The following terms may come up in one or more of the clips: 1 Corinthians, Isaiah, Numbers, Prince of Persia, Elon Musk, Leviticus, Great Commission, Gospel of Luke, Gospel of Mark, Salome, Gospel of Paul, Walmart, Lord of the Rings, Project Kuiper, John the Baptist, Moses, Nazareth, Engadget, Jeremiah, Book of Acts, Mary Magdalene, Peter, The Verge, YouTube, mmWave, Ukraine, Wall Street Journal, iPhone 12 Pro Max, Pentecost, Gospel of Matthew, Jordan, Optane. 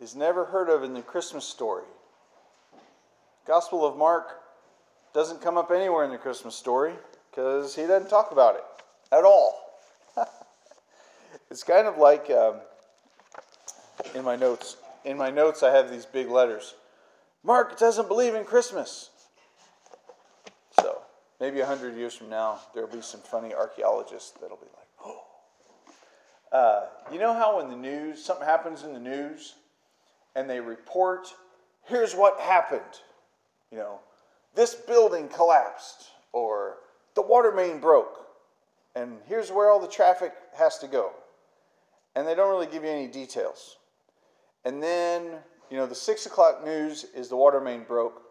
is never heard of in the Christmas story. Gospel of Mark doesn't come up anywhere in the Christmas story because he doesn't talk about it at all. It's kind of like in my notes. In my notes, I have these big letters. Mark doesn't believe in Christmas. So maybe 100 years from now, there'll be some funny archaeologists that'll be like, "Oh, you know how when the news something happens in the news, and they report, here's what happened. You know, this building collapsed, or the water main broke, and here's where all the traffic has to go." And they don't really give you any details. And then, you know, the 6 o'clock news is the water main broke.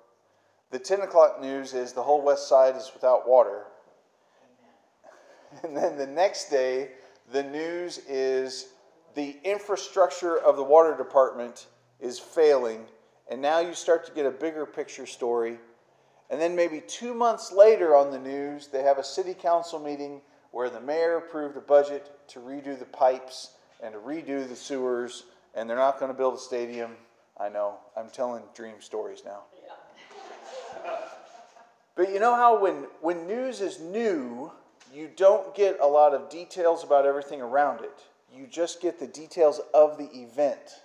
The 10 o'clock news is the whole west side is without water. And then the next day, the news is the infrastructure of the water department is failing. And now you start to get a bigger picture story. And then maybe 2 months later on the news, they have a city council meeting where the mayor approved a budget to redo the pipes and to redo the sewers, and they're not going to build a stadium. I know, I'm telling dream stories now. Yeah. But you know how when news is new, you don't get a lot of details about everything around it. You just get the details of the event.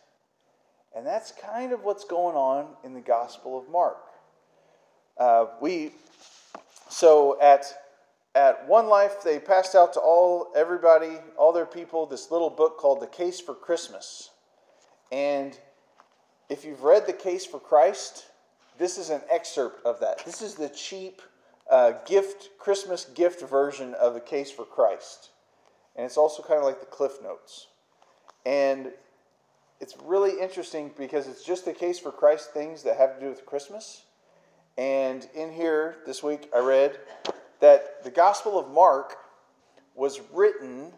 And that's kind of what's going on in the Gospel of Mark. At One Life, they passed out to all their people, this little book called The Case for Christmas. And if you've read The Case for Christ, this is an excerpt of that. This is the cheap Christmas gift version of The Case for Christ. And it's also kind of like the Cliff Notes. And it's really interesting because it's just The Case for Christ things that have to do with Christmas. And in here, this week, I read that the Gospel of Mark was written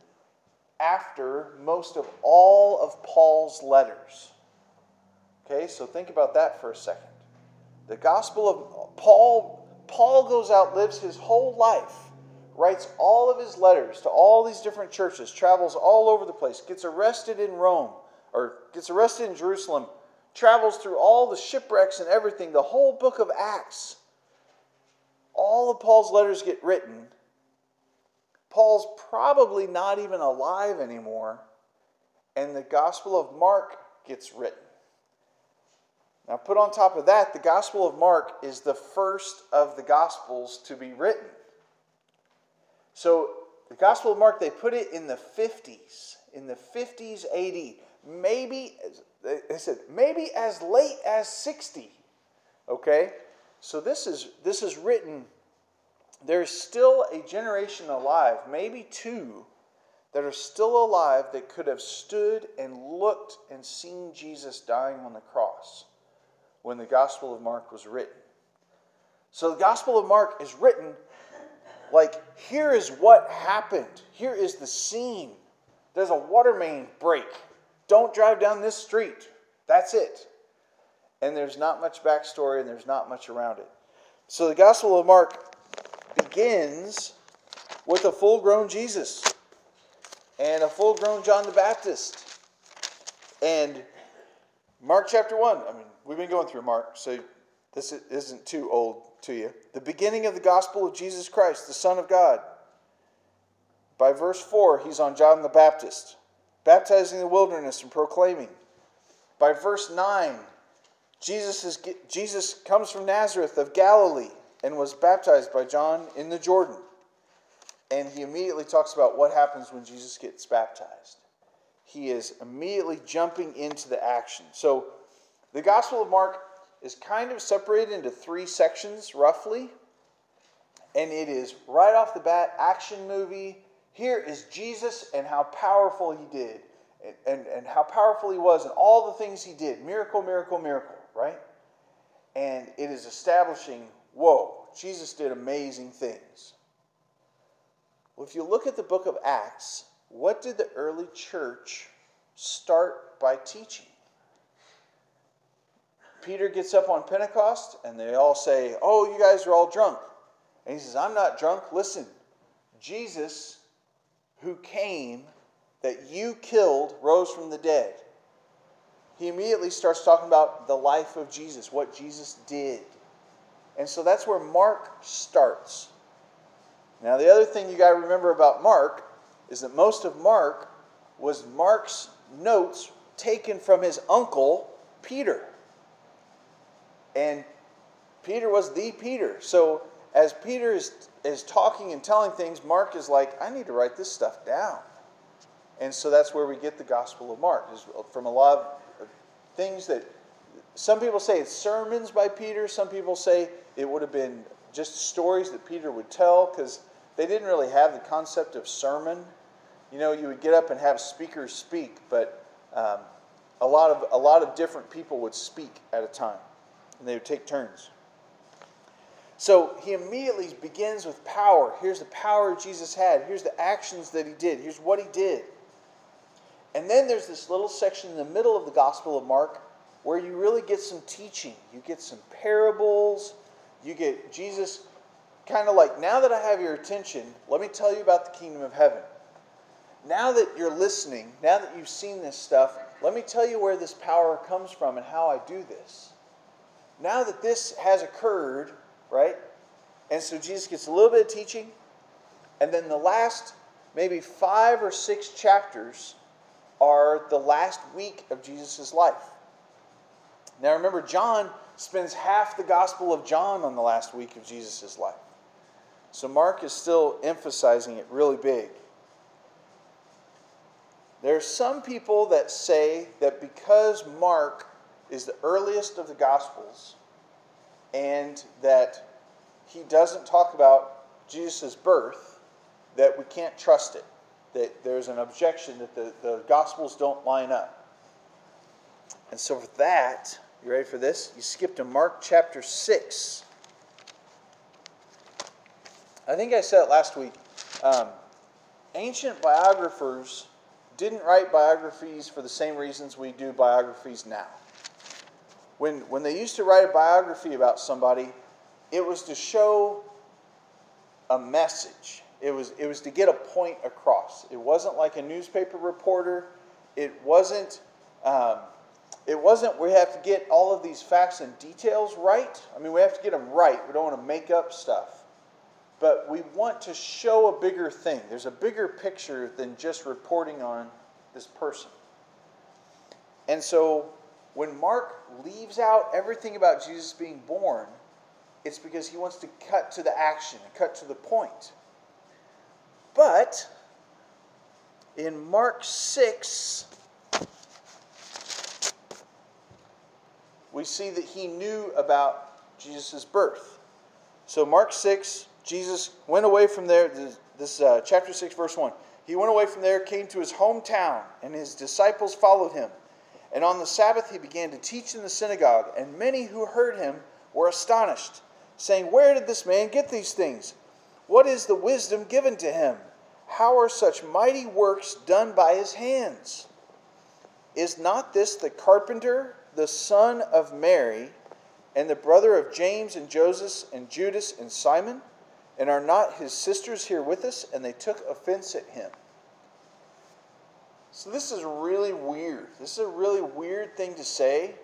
after most of all of Paul's letters. Okay, so think about that for a second. The Gospel of Paul goes out, lives his whole life, writes all of his letters to all these different churches, travels all over the place, gets arrested in Jerusalem, travels through all the shipwrecks and everything, the whole book of Acts. All of Paul's letters get written. Paul's probably not even alive anymore. And the Gospel of Mark gets written. Now put on top of that, the Gospel of Mark is the first of the Gospels to be written. So the Gospel of Mark, they put it in the 50s. In the 50s AD. Maybe as late as 60. Okay? So this is written, there's still a generation alive, maybe two, that are still alive that could have stood and looked and seen Jesus dying on the cross when the Gospel of Mark was written. So the Gospel of Mark is written like, here is what happened. Here is the scene. There's a water main break. Don't drive down this street. That's it. And there's not much backstory, and there's not much around it. So the Gospel of Mark begins with a full-grown Jesus and a full-grown John the Baptist. And Mark chapter 1, we've been going through Mark, so this isn't too old to you. The beginning of the Gospel of Jesus Christ, the Son of God. By verse 4, he's on John the Baptist, baptizing in the wilderness and proclaiming. By verse 9... Jesus comes from Nazareth of Galilee and was baptized by John in the Jordan. And he immediately talks about what happens when Jesus gets baptized. He is immediately jumping into the action. So the Gospel of Mark is kind of separated into 3 sections, roughly. And it is right off the bat, action movie. Here is Jesus and how powerful he did. And how powerful he was and all the things he did. Miracle, miracle, miracle, right? And it is establishing, whoa, Jesus did amazing things. Well, if you look at the book of Acts, what did the early church start by teaching? Peter gets up on Pentecost and they all say, "Oh, you guys are all drunk." And he says, "I'm not drunk. Listen, Jesus who came that you killed rose from the dead. he immediately starts talking about the life of Jesus, what Jesus did. And so that's where Mark starts. Now, the other thing you got to remember about Mark is that most of Mark was Mark's notes taken from his uncle, Peter. And Peter was the Peter. So as Peter is talking and telling things, Mark is like, I need to write this stuff down. And so that's where we get the Gospel of Mark, is from a lot of things that some people say it's sermons by Peter. Some people say it would have been just stories that Peter would tell, because they didn't really have the concept of sermon. You know, you would get up and have speakers speak, but a lot of different people would speak at a time, and they would take turns. So he immediately begins with power. Here's the power Jesus had. Here's the actions that he did. Here's what he did. And then there's this little section in the middle of the Gospel of Mark where you really get some teaching. You get some parables. You get Jesus kind of like, now that I have your attention, let me tell you about the kingdom of heaven. Now that you're listening, now that you've seen this stuff, let me tell you where this power comes from and how I do this. Now that this has occurred, right? And so Jesus gets a little bit of teaching. And then the last maybe 5 or 6 chapters are the last week of Jesus' life. Now remember, John spends half the Gospel of John on the last week of Jesus' life. So Mark is still emphasizing it really big. There are some people that say that because Mark is the earliest of the Gospels and that he doesn't talk about Jesus' birth, that we can't trust it, that there's an objection that the Gospels don't line up. And so for that, you ready for this? You skip to Mark chapter 6. I think I said it last week. Ancient biographers didn't write biographies for the same reasons we do biographies now. When they used to write a biography about somebody, it was to show a message. It was to get a point across. It wasn't like a newspaper reporter. It wasn't we have to get all of these facts and details right. I mean, we have to get them right. We don't want to make up stuff. But we want to show a bigger thing. There's a bigger picture than just reporting on this person. And so when Mark leaves out everything about Jesus being born, it's because he wants to cut to the action, cut to the point. But in Mark 6, we see that he knew about Jesus' birth. So Mark 6, Jesus went away from there, this chapter 6, verse 1. He went away from there, came to his hometown, and his disciples followed him. And on the Sabbath he began to teach in the synagogue, and many who heard him were astonished, saying, "Where did this man get these things? What is the wisdom given to him? How are such mighty works done by his hands? Is not this the carpenter, the son of Mary, and the brother of James and Joseph and Judas and Simon? And are not his sisters here with us?" And they took offense at him. So this is really weird. This is a really weird thing to say,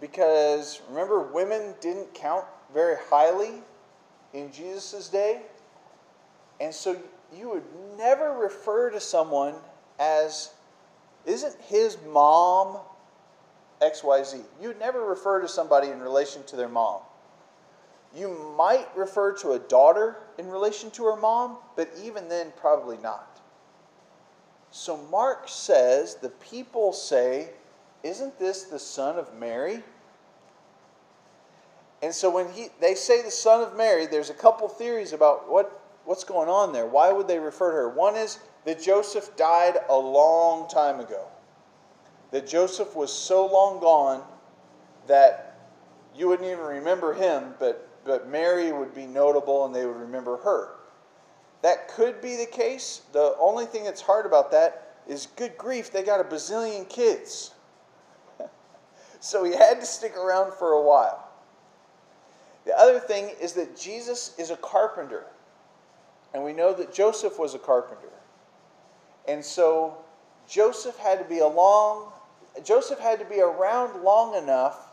because remember, women didn't count very highly in Jesus' day. And so you would never refer to someone as, isn't his mom XYZ? You would never refer to somebody in relation to their mom. You might refer to a daughter in relation to her mom, but even then probably not. So Mark says, the people say, isn't this the son of Mary? And so when they say the son of Mary, there's a couple theories about what's going on there. Why would they refer to her? One is that Joseph died a long time ago. That Joseph was so long gone that you wouldn't even remember him, but Mary would be notable and they would remember her. That could be the case. The only thing that's hard about that is, good grief, they got a bazillion kids. So he had to stick around for a while. The other thing is that Jesus is a carpenter. And we know that Joseph was a carpenter. And so Joseph had to be along Joseph had to be around long enough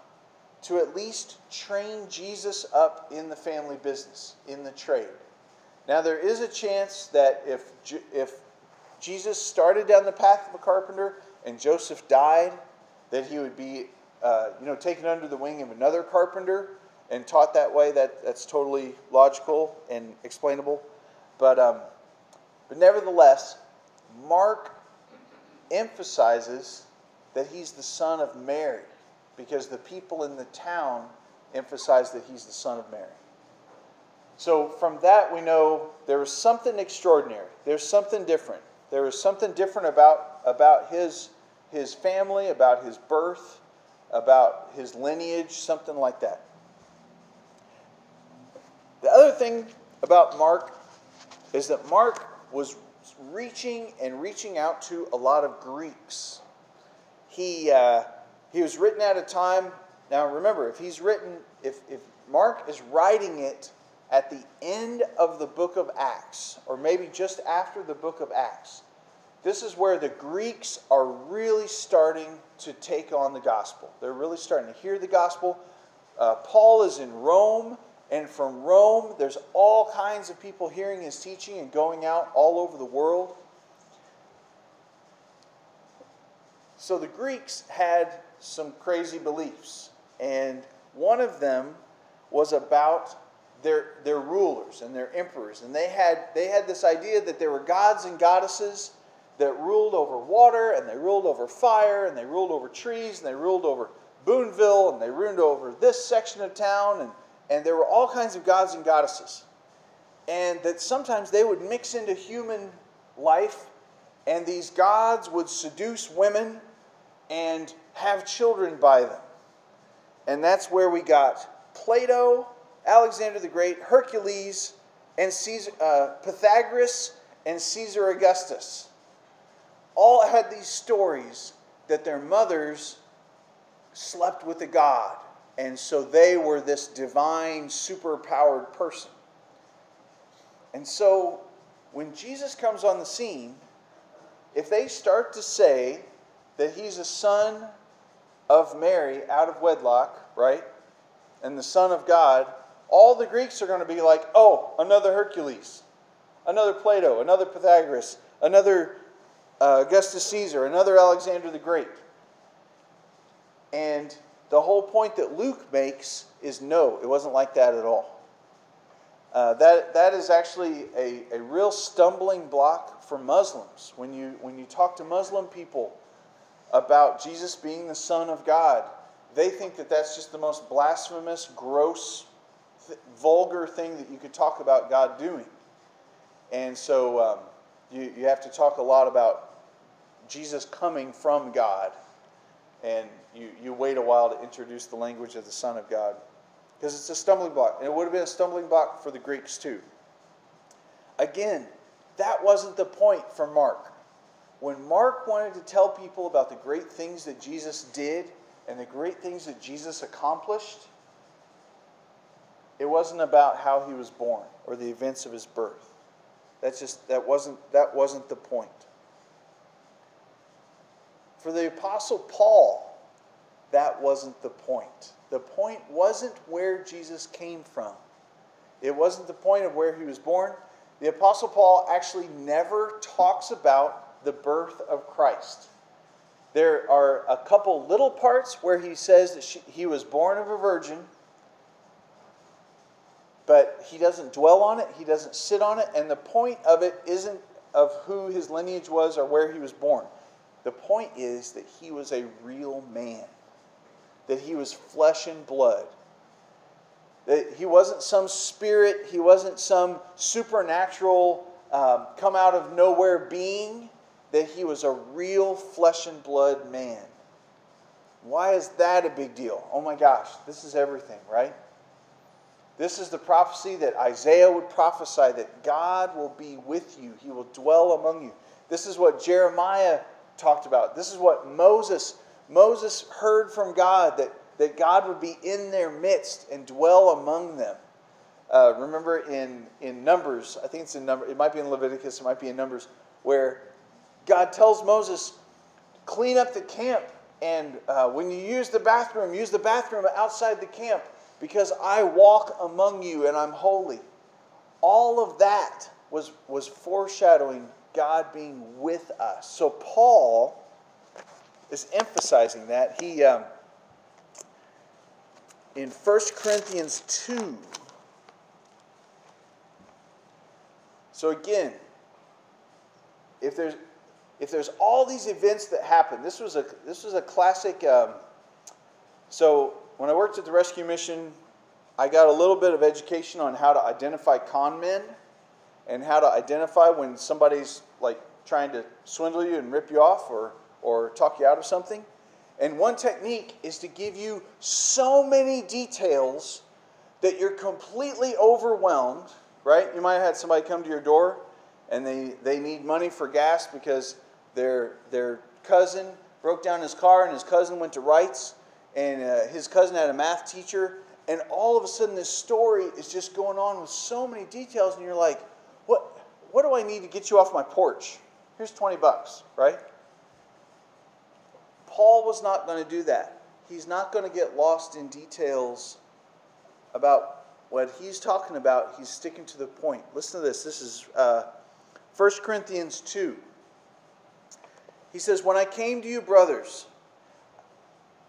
to at least train Jesus up in the family business, in the trade. Now, there is a chance that if Jesus started down the path of a carpenter and Joseph died, that he would be taken under the wing of another carpenter and taught that way. That's totally logical and explainable. But nevertheless, Mark emphasizes that he's the son of Mary, because the people in the town emphasize that he's the son of Mary. So from that we know there was something extraordinary. There's something different. There was something different about his family, about his birth, about his lineage, something like that. The other thing about Mark is that Mark was reaching out to a lot of Greeks. He was written at a time. Now remember, if Mark is writing it at the end of the book of Acts, or maybe just after the book of Acts, this is where the Greeks are really starting to take on the gospel. They're really starting to hear the gospel. Paul is in Rome, and from Rome, there's all kinds of people hearing his teaching and going out all over the world. So the Greeks had some crazy beliefs, and one of them was about their rulers and their emperors, and they had this idea that there were gods and goddesses that ruled over water, and they ruled over fire, and they ruled over trees, and they ruled over Boonville, and they ruled over this section of town, and there were all kinds of gods and goddesses, and that sometimes they would mix into human life, and these gods would seduce women and have children by them. And that's where we got Plato, Alexander the Great, Hercules, and Pythagoras, and Caesar Augustus. All had these stories that their mothers slept with a god, and so they were this divine, superpowered person. And so when Jesus comes on the scene, if they start to say that he's a son of Mary out of wedlock, right, and the son of God, all the Greeks are going to be like, oh, another Hercules, another Plato, another Pythagoras, another Augustus Caesar, another Alexander the Great. And the whole point that Luke makes is, no, it wasn't like that at all. That is actually a real stumbling block for Muslims. When you talk to Muslim people about Jesus being the Son of God, they think that that's just the most blasphemous, gross, vulgar thing that you could talk about God doing. And so you have to talk a lot about Jesus coming from God, and you wait a while to introduce the language of the Son of God, because it's a stumbling block. And it would have been a stumbling block for the Greeks too. Again, that wasn't the point for Mark. When Mark wanted to tell people about the great things that Jesus did and the great things that Jesus accomplished, it wasn't about how he was born or the events of his birth. That wasn't the point. For the Apostle Paul, that wasn't the point. The point wasn't where Jesus came from. It wasn't the point of where he was born. The Apostle Paul actually never talks about the birth of Christ. There are a couple little parts where he says that he was born of a virgin, but he doesn't dwell on it, he doesn't sit on it, and the point of it isn't of who his lineage was or where he was born. The point is that he was a real man, that he was flesh and blood, that he wasn't some spirit, he wasn't some supernatural, come-out-of-nowhere being, that he was a real flesh and blood man. Why is that a big deal? Oh my gosh, this is everything, right? This is the prophecy that Isaiah would prophesy, that God will be with you, he will dwell among you. This is what Jeremiah talked about. This is what Moses heard from God, that God would be in their midst and dwell among them. Remember in Numbers, I think it's in Numbers, it might be in Leviticus, it might be in Numbers, where God tells Moses, clean up the camp And when you use the bathroom outside the camp, because I walk among you and I'm holy. All of that was foreshadowing God being with us. So Paul is emphasizing that. He, in 1 Corinthians 2, so again, if there's all these events that happen, this was a classic. So when I worked at the rescue mission, I got a little bit of education on how to identify con men and how to identify when somebody's like trying to swindle you and rip you off or talk you out of something. And one technique is to give you so many details that you're completely overwhelmed, right? You might have had somebody come to your door and they need money for gas because their cousin broke down his car and his cousin went to Wright's and his cousin had a math teacher. And all of a sudden this story is just going on with so many details and you're like, what do I need to get you off my porch? Here's $20, right? Paul was not going to do that. He's not going to get lost in details about what he's talking about. He's sticking to the point. Listen to this. This is 1 Corinthians 2. He says, "When I came to you, brothers,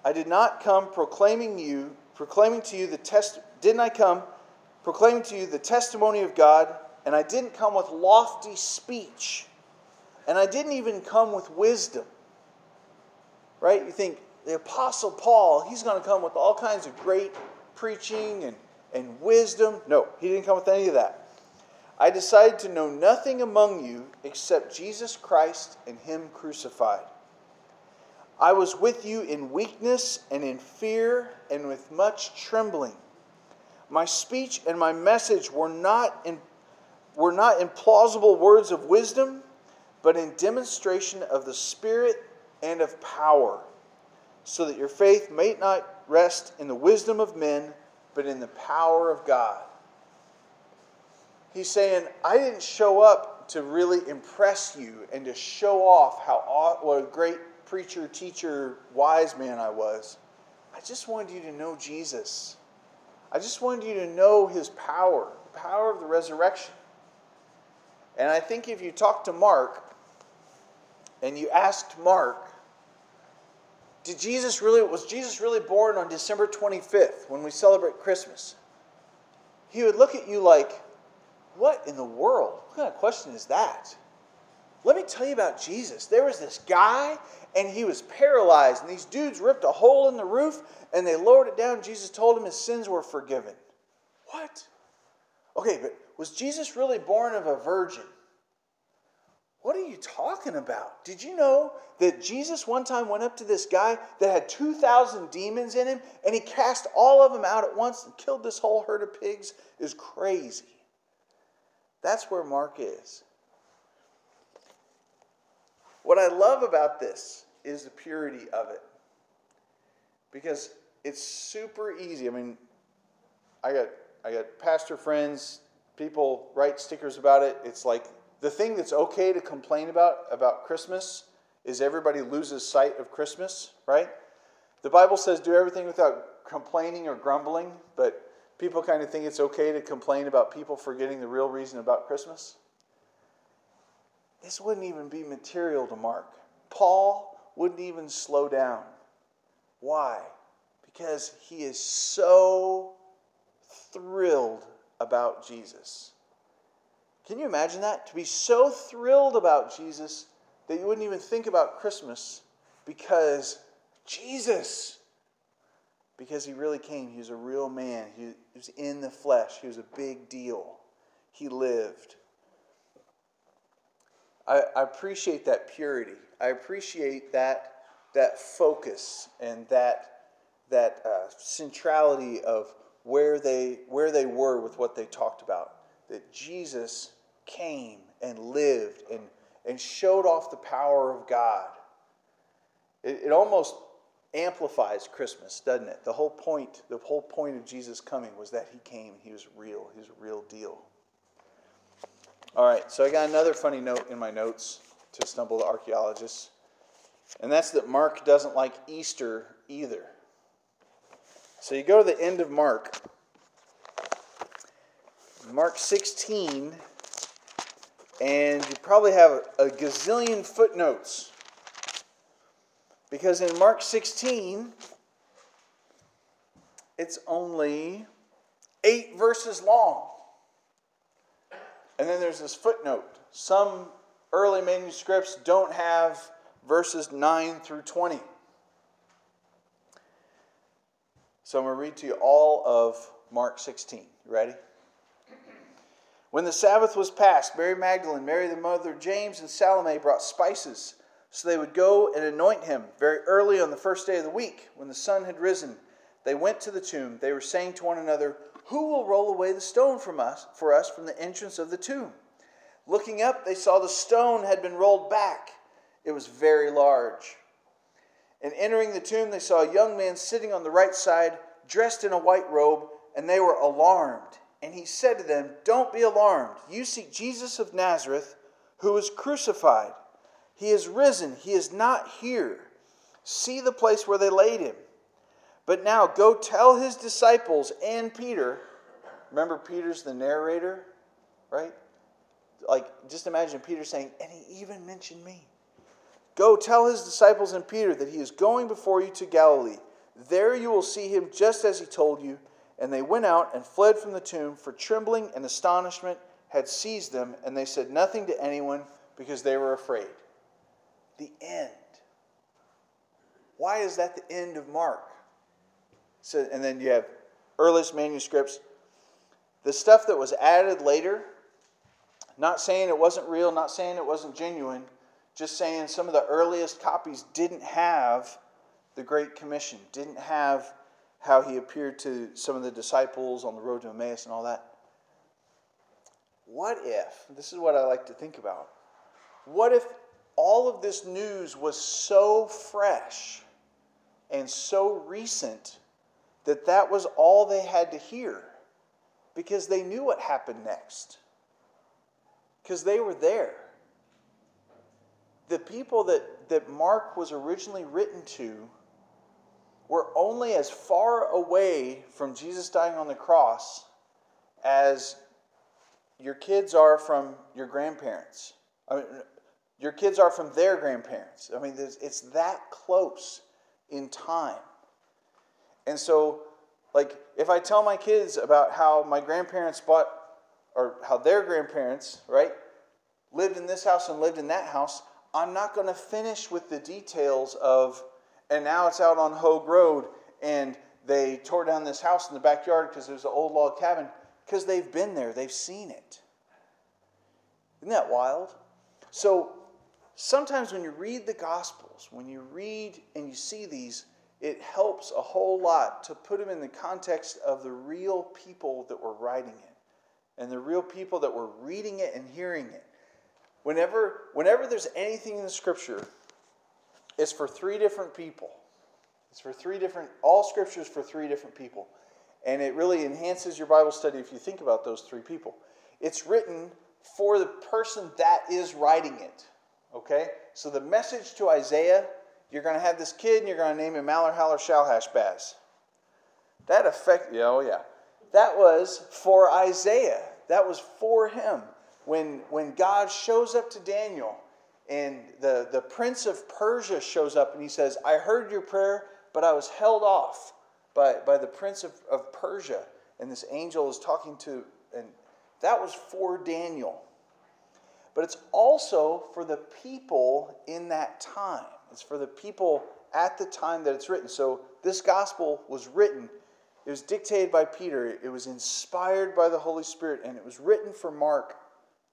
I did not come proclaiming to you the testimony of God, and I didn't come with lofty speech, and I didn't even come with wisdom." Right? You think the Apostle Paul, he's going to come with all kinds of great preaching and wisdom. No, he didn't come with any of that. "I decided to know nothing among you except Jesus Christ and Him crucified. I was with you in weakness and in fear and with much trembling. My speech and my message were not in plausible words of wisdom, but in demonstration of the Spirit and of power, so that your faith may not rest in the wisdom of men, but in the power of God." He's saying, I didn't show up to really impress you and to show off what a great preacher, teacher, wise man I was. I just wanted you to know Jesus. I just wanted you to know His power, the power of the resurrection. And I think if you talk to Mark, and you asked Mark, was Jesus really born on December 25th when we celebrate Christmas? He would look at you like, what in the world? What kind of question is that? Let me tell you about Jesus. There was this guy, and he was paralyzed, and these dudes ripped a hole in the roof, and they lowered it down. Jesus told him his sins were forgiven. What? Okay, but was Jesus really born of a virgin? What are you talking about? Did you know that Jesus one time went up to this guy that had 2,000 demons in him and he cast all of them out at once and killed this whole herd of pigs? Is crazy. That's where Mark is. What I love about this is the purity of it. Because it's super easy. I mean, I got pastor friends, people write stickers about it. It's like, the thing that's okay to complain about Christmas is everybody loses sight of Christmas, right? The Bible says do everything without complaining or grumbling, but people kind of think it's okay to complain about people forgetting the real reason about Christmas. This wouldn't even be material to Mark. Paul wouldn't even slow down. Why? Because he is so thrilled about Jesus. Can you imagine that? To be so thrilled about Jesus that you wouldn't even think about Christmas because Jesus, because He really came. He was a real man. He was in the flesh. He was a big deal. He lived. I appreciate that purity. I appreciate that focus and that centrality of where they were with what they talked about. That Jesus came and lived and showed off the power of God. It almost amplifies Christmas, doesn't it? The whole point of Jesus coming was that He came. He was real. He was a real deal. All right, so I got another funny note in my notes to stumble the archaeologists. And that's that Mark doesn't like Easter either. So you go to the end of Mark. Mark 16, and you probably have a gazillion footnotes. Because in Mark 16, it's only 8 verses long. And then there's this footnote. Some early manuscripts don't have verses 9 through 20. So I'm going to read to you all of Mark 16. You ready? When the Sabbath was past, Mary Magdalene, Mary the mother of James, and Salome brought spices, so they would go and anoint him. Very early on the first day of the week, when the sun had risen, they went to the tomb. They were saying to one another, "Who will roll away the stone for us from the entrance of the tomb?" Looking up, they saw the stone had been rolled back. It was very large. And entering the tomb, they saw a young man sitting on the right side, dressed in a white robe, and they were alarmed. And he said to them, "Don't be alarmed. You seek Jesus of Nazareth, who was crucified. He is risen. He is not here. See the place where they laid him. But now go tell his disciples and Peter." Remember, Peter's the narrator, right? Like, just imagine Peter saying, "And he even mentioned me." "Go tell his disciples and Peter that he is going before you to Galilee. There you will see him just as he told you." And they went out and fled from the tomb, for trembling and astonishment had seized them, and they said nothing to anyone because they were afraid. The end. Why is that the end of Mark? So, and then you have earliest manuscripts. The stuff that was added later, not saying it wasn't real, not saying it wasn't genuine, just saying some of the earliest copies didn't have the Great Commission, didn't have how he appeared to some of the disciples on the road to Emmaus and all that. What if, this is what I like to think about, what if all of this news was so fresh and so recent that that was all they had to hear, because they knew what happened next, because they were there. The people that Mark was originally written to were only as far away from Jesus dying on the cross as your kids are from your grandparents. I mean, your kids are from their grandparents. I mean, it's that close in time. And so, like, if I tell my kids about how my grandparents bought, or how their grandparents, right, lived in this house and lived in that house, I'm not going to finish with the details of, and now it's out on Hogue Road, and they tore down this house in the backyard because there's an old log cabin, because they've been there, they've seen it. Isn't that wild? So sometimes when you read the Gospels, when you read and you see these, it helps a whole lot to put them in the context of the real people that were writing it, and the real people that were reading it and hearing it. Whenever there's anything in the Scripture, it's for 3 different people. All Scripture is for 3 different people. And it really enhances your Bible study if you think about those 3 people. It's written for the person that is writing it. Okay? So the message to Isaiah, you're going to have this kid and you're going to name him Maller-Haller Shalhash-Baz. That was for Isaiah. That was for him. When God shows up to Daniel and the Prince of Persia shows up and he says, "I heard your prayer, but I was held off by the Prince of Persia." And this angel is talking to, and that was for Daniel. But it's also for the people in that time. It's for the people at the time that it's written. So this gospel was written. It was dictated by Peter. It was inspired by the Holy Spirit. And it was written for Mark,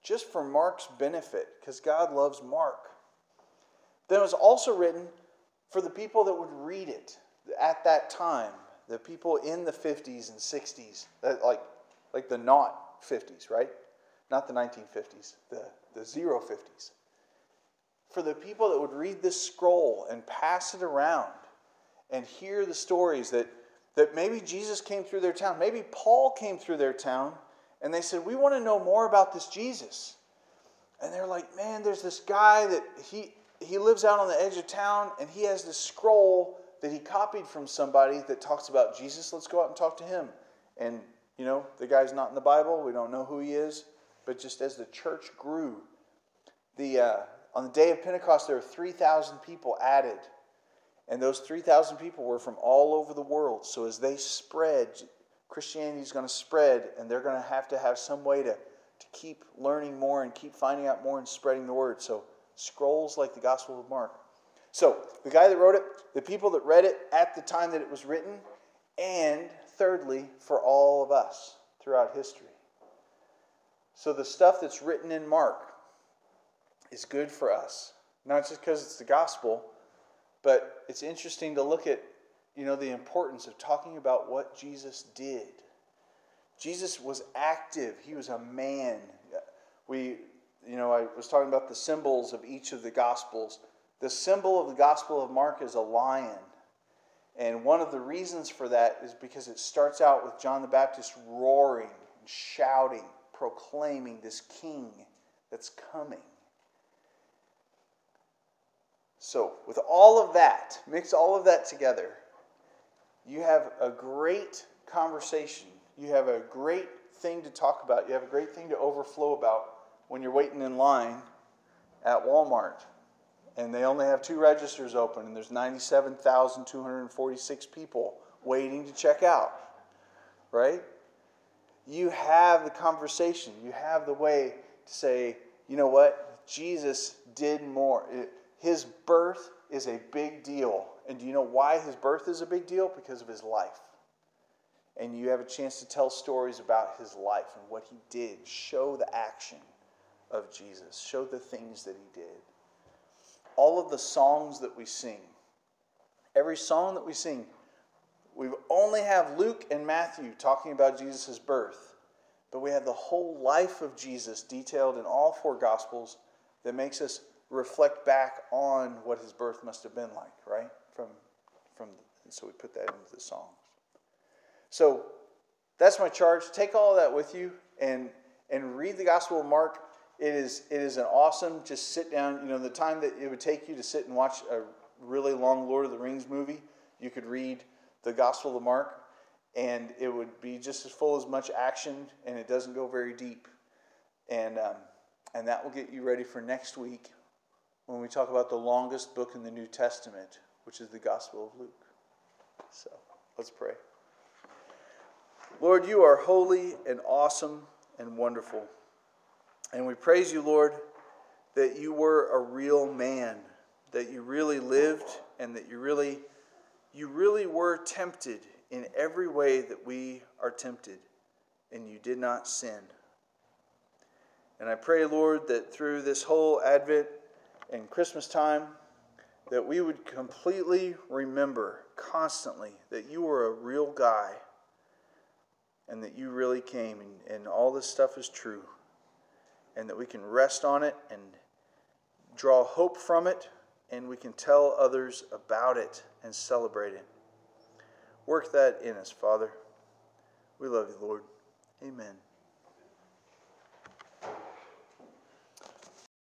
just for Mark's benefit, because God loves Mark. Then it was also written for the people that would read it at that time, the people in the 50s and 60s, like the not 50s, right? Not the 1950s, the 050s. For the people that would read this scroll and pass it around and hear the stories that maybe Jesus came through their town, maybe Paul came through their town, and they said, "We want to know more about this Jesus." And they're like, "Man, there's this guy that he he lives out on the edge of town, and he has this scroll that he copied from somebody that talks about Jesus. Let's go out and talk to him. And, you know, the guy's not in the Bible. We don't know who he is. But just as the church grew, on the day of Pentecost, there were 3,000 people added. And those 3,000 people were from all over the world. So as they spread, Christianity is going to spread, and they're going to have some way to keep learning more and keep finding out more and spreading the word. So scrolls like the Gospel of Mark. So the guy that wrote it, the people that read it at the time that it was written, and thirdly, for all of us throughout history. So the stuff that's written in Mark is good for us. Not just because it's the gospel, but it's interesting to look at, you know, the importance of talking about what Jesus did. Jesus was active. He was a man. I was talking about the symbols of each of the gospels. The symbol of the Gospel of Mark is a lion. And one of the reasons for that is because it starts out with John the Baptist roaring and shouting, proclaiming this king that's coming. So, with all of that, mix all of that together, you have a great conversation. You have a great thing to talk about. You have a great thing to overflow about when you're waiting in line at Walmart. And they only have 2 registers open, and there's 97,246 people waiting to check out, right? You have the conversation. You have the way to say, you know what? Jesus did more. His birth is a big deal. And do you know why his birth is a big deal? Because of his life. And you have a chance to tell stories about his life and what he did. Show the action of Jesus. Show the things that he did. All of the songs that we sing, every song that we sing, we only have Luke and Matthew talking about Jesus' birth, but we have the whole life of Jesus detailed in all 4 Gospels that makes us reflect back on what his birth must have been like, right? And so we put that into the songs. So that's my charge. Take all that with you and read the Gospel of Mark. It is an awesome, just sit down, the time that it would take you to sit and watch a really long Lord of the Rings movie, you could read the Gospel of Mark, and it would be just as full as much action, and it doesn't go very deep. And that will get you ready for next week when we talk about the longest book in the New Testament, which is the Gospel of Luke. So, let's pray. Lord, you are holy and awesome and wonderful. And we praise you, Lord, that you were a real man, that you really lived, and that you really were tempted in every way that we are tempted, and you did not sin. And I pray, Lord, that through this whole Advent and Christmas time, that we would completely remember constantly that you were a real guy, and that you really came, and all this stuff is true. And that we can rest on it and draw hope from it, and we can tell others about it and celebrate it. Work that in us, Father. We love you, Lord. Amen.